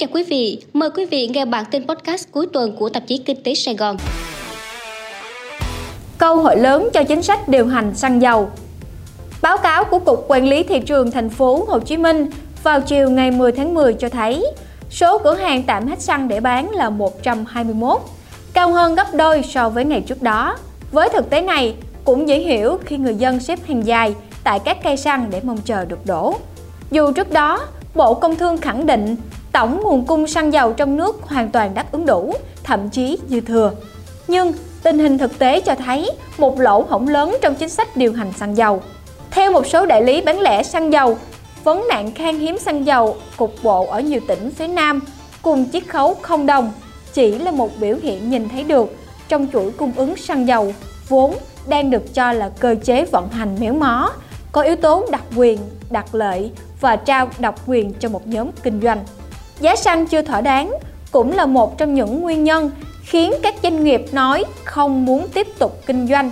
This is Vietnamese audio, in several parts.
Kính chào quý vị, mời quý vị nghe bản tin podcast cuối tuần của tạp chí Kinh tế Sài Gòn. Câu hỏi lớn cho chính sách điều hành xăng dầu. Báo cáo của Cục Quản lý Thị trường Thành phố Hồ Chí Minh vào chiều ngày 10 tháng 10 cho thấy số cửa hàng tạm hết xăng để bán là 121, cao hơn gấp đôi so với ngày trước đó. Với thực tế này, cũng dễ hiểu khi người dân xếp hàng dài tại các cây xăng để mong chờ được đổ. Dù trước đó, Bộ Công Thương khẳng định tổng nguồn cung xăng dầu trong nước hoàn toàn đáp ứng đủ, thậm chí dư thừa. Nhưng tình hình thực tế cho thấy một lỗ hổng lớn trong chính sách điều hành xăng dầu. Theo một số đại lý bán lẻ xăng dầu, vấn nạn khan hiếm xăng dầu cục bộ ở nhiều tỉnh phía Nam cùng chiết khấu $0 chỉ là một biểu hiện nhìn thấy được trong chuỗi cung ứng xăng dầu vốn đang được cho là cơ chế vận hành méo mó, có yếu tố đặc quyền, đặc lợi và trao độc quyền cho một nhóm kinh doanh. Giá xăng chưa thỏa đáng cũng là một trong những nguyên nhân khiến các doanh nghiệp nói không muốn tiếp tục kinh doanh.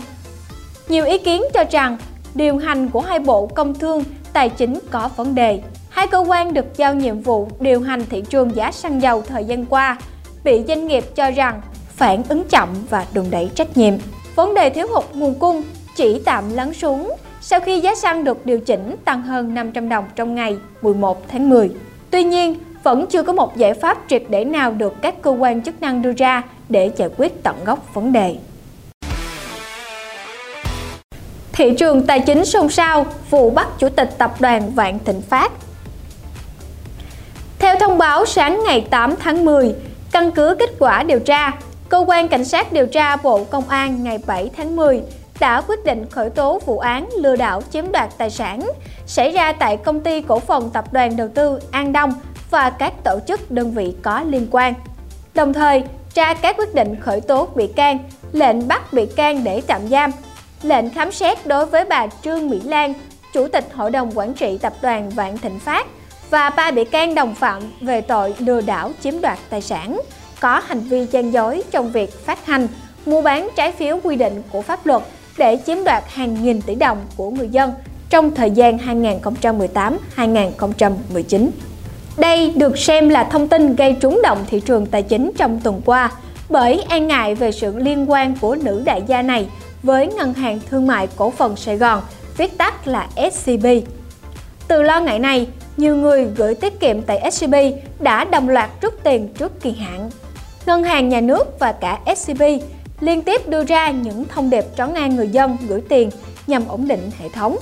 Nhiều ý kiến cho rằng điều hành của hai bộ Công Thương, Tài chính có vấn đề. Hai cơ quan được giao nhiệm vụ điều hành thị trường giá xăng dầu thời gian qua bị doanh nghiệp cho rằng phản ứng chậm và đùn đẩy trách nhiệm. Vấn đề thiếu hụt nguồn cung chỉ tạm lắng xuống sau khi giá xăng được điều chỉnh tăng hơn 500 đồng trong ngày 11 tháng 10. Tuy nhiên, vẫn chưa có một giải pháp triệt để nào được các cơ quan chức năng đưa ra để giải quyết tận gốc vấn đề. Thị trường tài chính xôn xao, vụ bắt Chủ tịch Tập đoàn Vạn Thịnh Phát. Theo thông báo sáng ngày 8 tháng 10, căn cứ kết quả điều tra, Cơ quan Cảnh sát điều tra Bộ Công an ngày 7 tháng 10 đã quyết định khởi tố vụ án lừa đảo chiếm đoạt tài sản xảy ra tại Công ty Cổ phần Tập đoàn Đầu tư An Đông và các tổ chức đơn vị có liên quan, đồng thời ra các quyết định khởi tố bị can, lệnh bắt bị can để tạm giam, lệnh khám xét đối với bà Trương Mỹ Lan, Chủ tịch Hội đồng Quản trị Tập đoàn Vạn Thịnh Phát và 3 bị can đồng phạm về tội lừa đảo chiếm đoạt tài sản, có hành vi gian dối trong việc phát hành, mua bán trái phiếu quy định của pháp luật để chiếm đoạt hàng nghìn tỷ đồng của người dân trong thời gian 2018-2019. Đây được xem là thông tin gây rúng động thị trường tài chính trong tuần qua bởi e ngại về sự liên quan của nữ đại gia này với Ngân hàng Thương mại Cổ phần Sài Gòn, viết tắt là SCB. Từ lo ngại này, nhiều người gửi tiết kiệm tại SCB đã đồng loạt rút tiền trước kỳ hạn. Ngân hàng nhà nước và cả SCB liên tiếp đưa ra những thông điệp trấn an người dân gửi tiền nhằm ổn định hệ thống.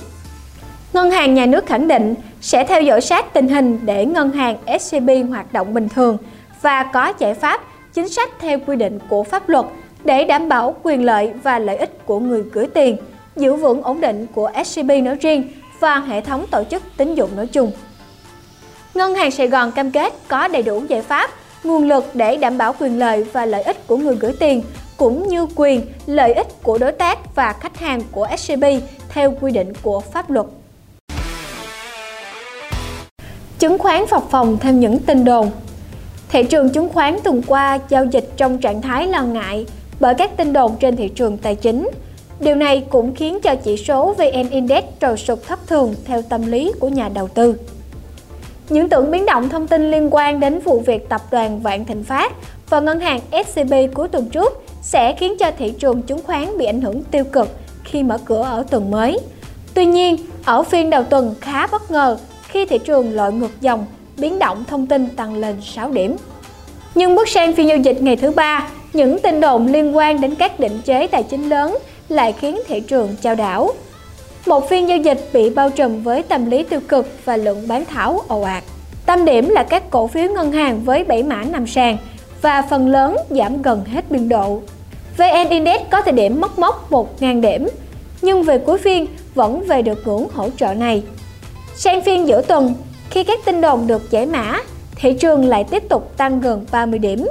Ngân hàng nhà nước khẳng định sẽ theo dõi sát tình hình để ngân hàng SCB hoạt động bình thường và có giải pháp, chính sách theo quy định của pháp luật để đảm bảo quyền lợi và lợi ích của người gửi tiền, giữ vững ổn định của SCB nói riêng và hệ thống tổ chức tín dụng nói chung. Ngân hàng Sài Gòn cam kết có đầy đủ giải pháp, nguồn lực để đảm bảo quyền lợi và lợi ích của người gửi tiền, cũng như quyền, lợi ích của đối tác và khách hàng của SCB theo quy định của pháp luật. Chứng khoán phập phồng thêm những tin đồn. Thị trường chứng khoán tuần qua giao dịch trong trạng thái lo ngại bởi các tin đồn trên thị trường tài chính. Điều này cũng khiến cho chỉ số VN Index trồi sụt thất thường theo tâm lý của nhà đầu tư. Những tưởng biến động thông tin liên quan đến vụ việc Tập đoàn Vạn Thịnh Phát và ngân hàng SCB cuối tuần trước sẽ khiến cho thị trường chứng khoán bị ảnh hưởng tiêu cực khi mở cửa ở tuần mới. Tuy nhiên, ở phiên đầu tuần khá bất ngờ khi thị trường lội ngược dòng, biến động thông tin tăng lên 6 điểm. Nhưng bước sang phiên giao dịch ngày thứ ba, những tin đồn liên quan đến các định chế tài chính lớn lại khiến thị trường chao đảo. Một phiên giao dịch bị bao trùm với tâm lý tiêu cực và lượng bán tháo ồ ạt. Tâm điểm là các cổ phiếu ngân hàng với 7 mã nằm sàn và phần lớn giảm gần hết biên độ. VN Index có thời điểm mất mốc 1.000 điểm, nhưng về cuối phiên vẫn về được ngưỡng hỗ trợ này. Sang phiên giữa tuần, khi các tin đồn được giải mã, thị trường lại tiếp tục tăng gần 30 điểm.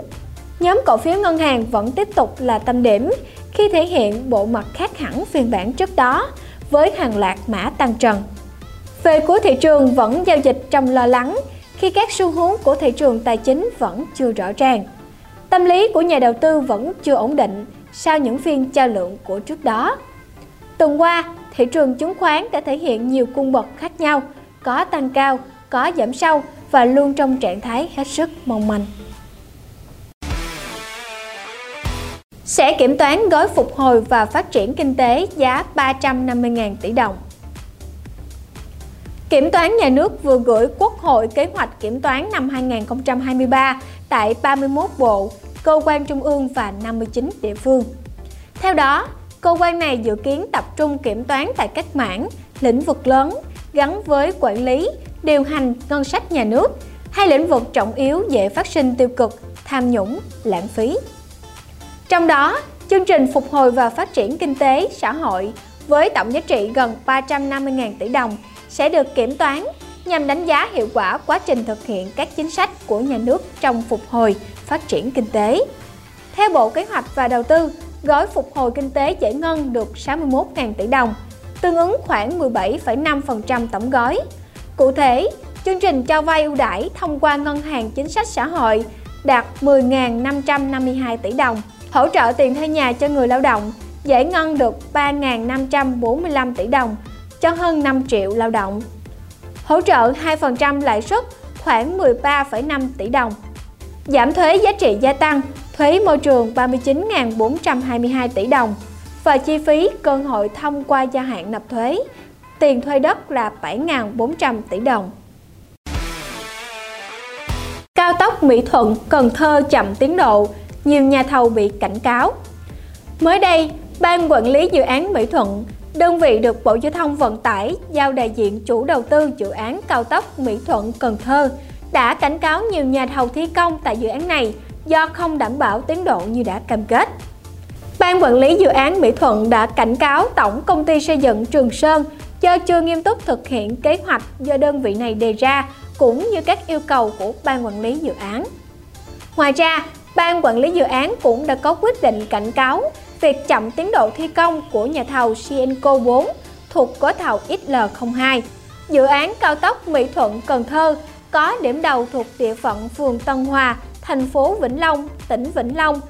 Nhóm cổ phiếu ngân hàng vẫn tiếp tục là tâm điểm khi thể hiện bộ mặt khác hẳn phiên bản trước đó với hàng loạt mã tăng trần. Về cuối thị trường vẫn giao dịch trong lo lắng khi các xu hướng của thị trường tài chính vẫn chưa rõ ràng. Tâm lý của nhà đầu tư vẫn chưa ổn định sau những phiên chao lượng của trước đó. Tuần qua, thị trường chứng khoán đã thể hiện nhiều cung bậc khác nhau, có tăng cao, có giảm sâu và luôn trong trạng thái hết sức mong manh. Sẽ kiểm toán gói phục hồi và phát triển kinh tế giá 350.000 tỷ đồng. Kiểm toán nhà nước vừa gửi Quốc hội kế hoạch kiểm toán năm 2023 tại 31 bộ, cơ quan trung ương và 59 địa phương. Theo đó, cơ quan này dự kiến tập trung kiểm toán tại các mảng, lĩnh vực lớn gắn với quản lý, điều hành ngân sách nhà nước, hay lĩnh vực trọng yếu dễ phát sinh tiêu cực, tham nhũng, lãng phí. Trong đó, chương trình phục hồi và phát triển kinh tế, xã hội với tổng giá trị gần 350.000 tỷ đồng sẽ được kiểm toán nhằm đánh giá hiệu quả quá trình thực hiện các chính sách của nhà nước trong phục hồi, phát triển kinh tế. Theo Bộ Kế hoạch và Đầu tư, gói phục hồi kinh tế giải ngân được 61.000 tỷ đồng, tương ứng khoảng 17,5% tổng gói. Cụ thể, chương trình cho vay ưu đãi thông qua Ngân hàng Chính sách Xã hội đạt 10.552 tỷ đồng, hỗ trợ tiền thuê nhà cho người lao động giải ngân được 3.545 tỷ đồng cho hơn 5 triệu lao động, hỗ trợ 2% lãi suất khoảng 13,5 tỷ đồng, giảm thuế giá trị gia tăng, thuế môi trường 39.422 tỷ đồng và chi phí cơ hội thông qua gia hạn nộp thuế, tiền thuê đất là 7.400 tỷ đồng. Cao tốc Mỹ Thuận, Cần Thơ chậm tiến độ, nhiều nhà thầu bị cảnh cáo. Mới đây, Ban Quản lý Dự án Mỹ Thuận, đơn vị được Bộ Giao thông Vận tải giao đại diện chủ đầu tư dự án cao tốc Mỹ Thuận - Cần Thơ, đã cảnh cáo nhiều nhà thầu thi công tại dự án này do không đảm bảo tiến độ như đã cam kết. Ban Quản lý Dự án Mỹ Thuận đã cảnh cáo Tổng Công ty Xây dựng Trường Sơn do chưa nghiêm túc thực hiện kế hoạch do đơn vị này đề ra, cũng như các yêu cầu của Ban Quản lý Dự án. Ngoài ra, Ban Quản lý Dự án cũng đã có quyết định cảnh cáo việc chậm tiến độ thi công của nhà thầu Cienco 4 thuộc gói thầu XL02. Dự án cao tốc Mỹ Thuận - Cần Thơ có điểm đầu thuộc địa phận phường Tân Hòa, thành phố Vĩnh Long, tỉnh Vĩnh Long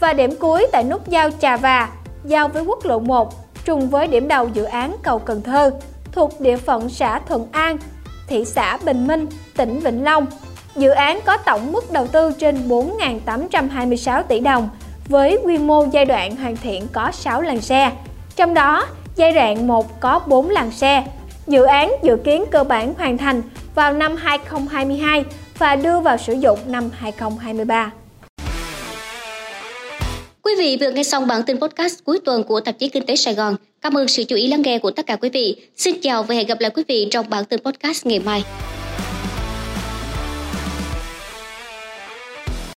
và điểm cuối tại nút giao Trà Và, giao với quốc lộ 1, trùng với điểm đầu dự án cầu Cần Thơ thuộc địa phận xã Thuận An, thị xã Bình Minh, tỉnh Vĩnh Long. Dự án có tổng mức đầu tư trên 4.826 tỷ đồng với quy mô giai đoạn hoàn thiện có 6 làn xe, trong đó giai đoạn 1 có 4 làn xe. Dự án dự kiến cơ bản hoàn thành vào năm 2022 và đưa vào sử dụng năm 2023. Quý vị vừa nghe xong bản tin podcast cuối tuần của tạp chí Kinh tế Sài Gòn. Cảm ơn sự chú ý lắng nghe của tất cả quý vị. Xin chào và hẹn gặp lại quý vị trong bản tin podcast ngày mai.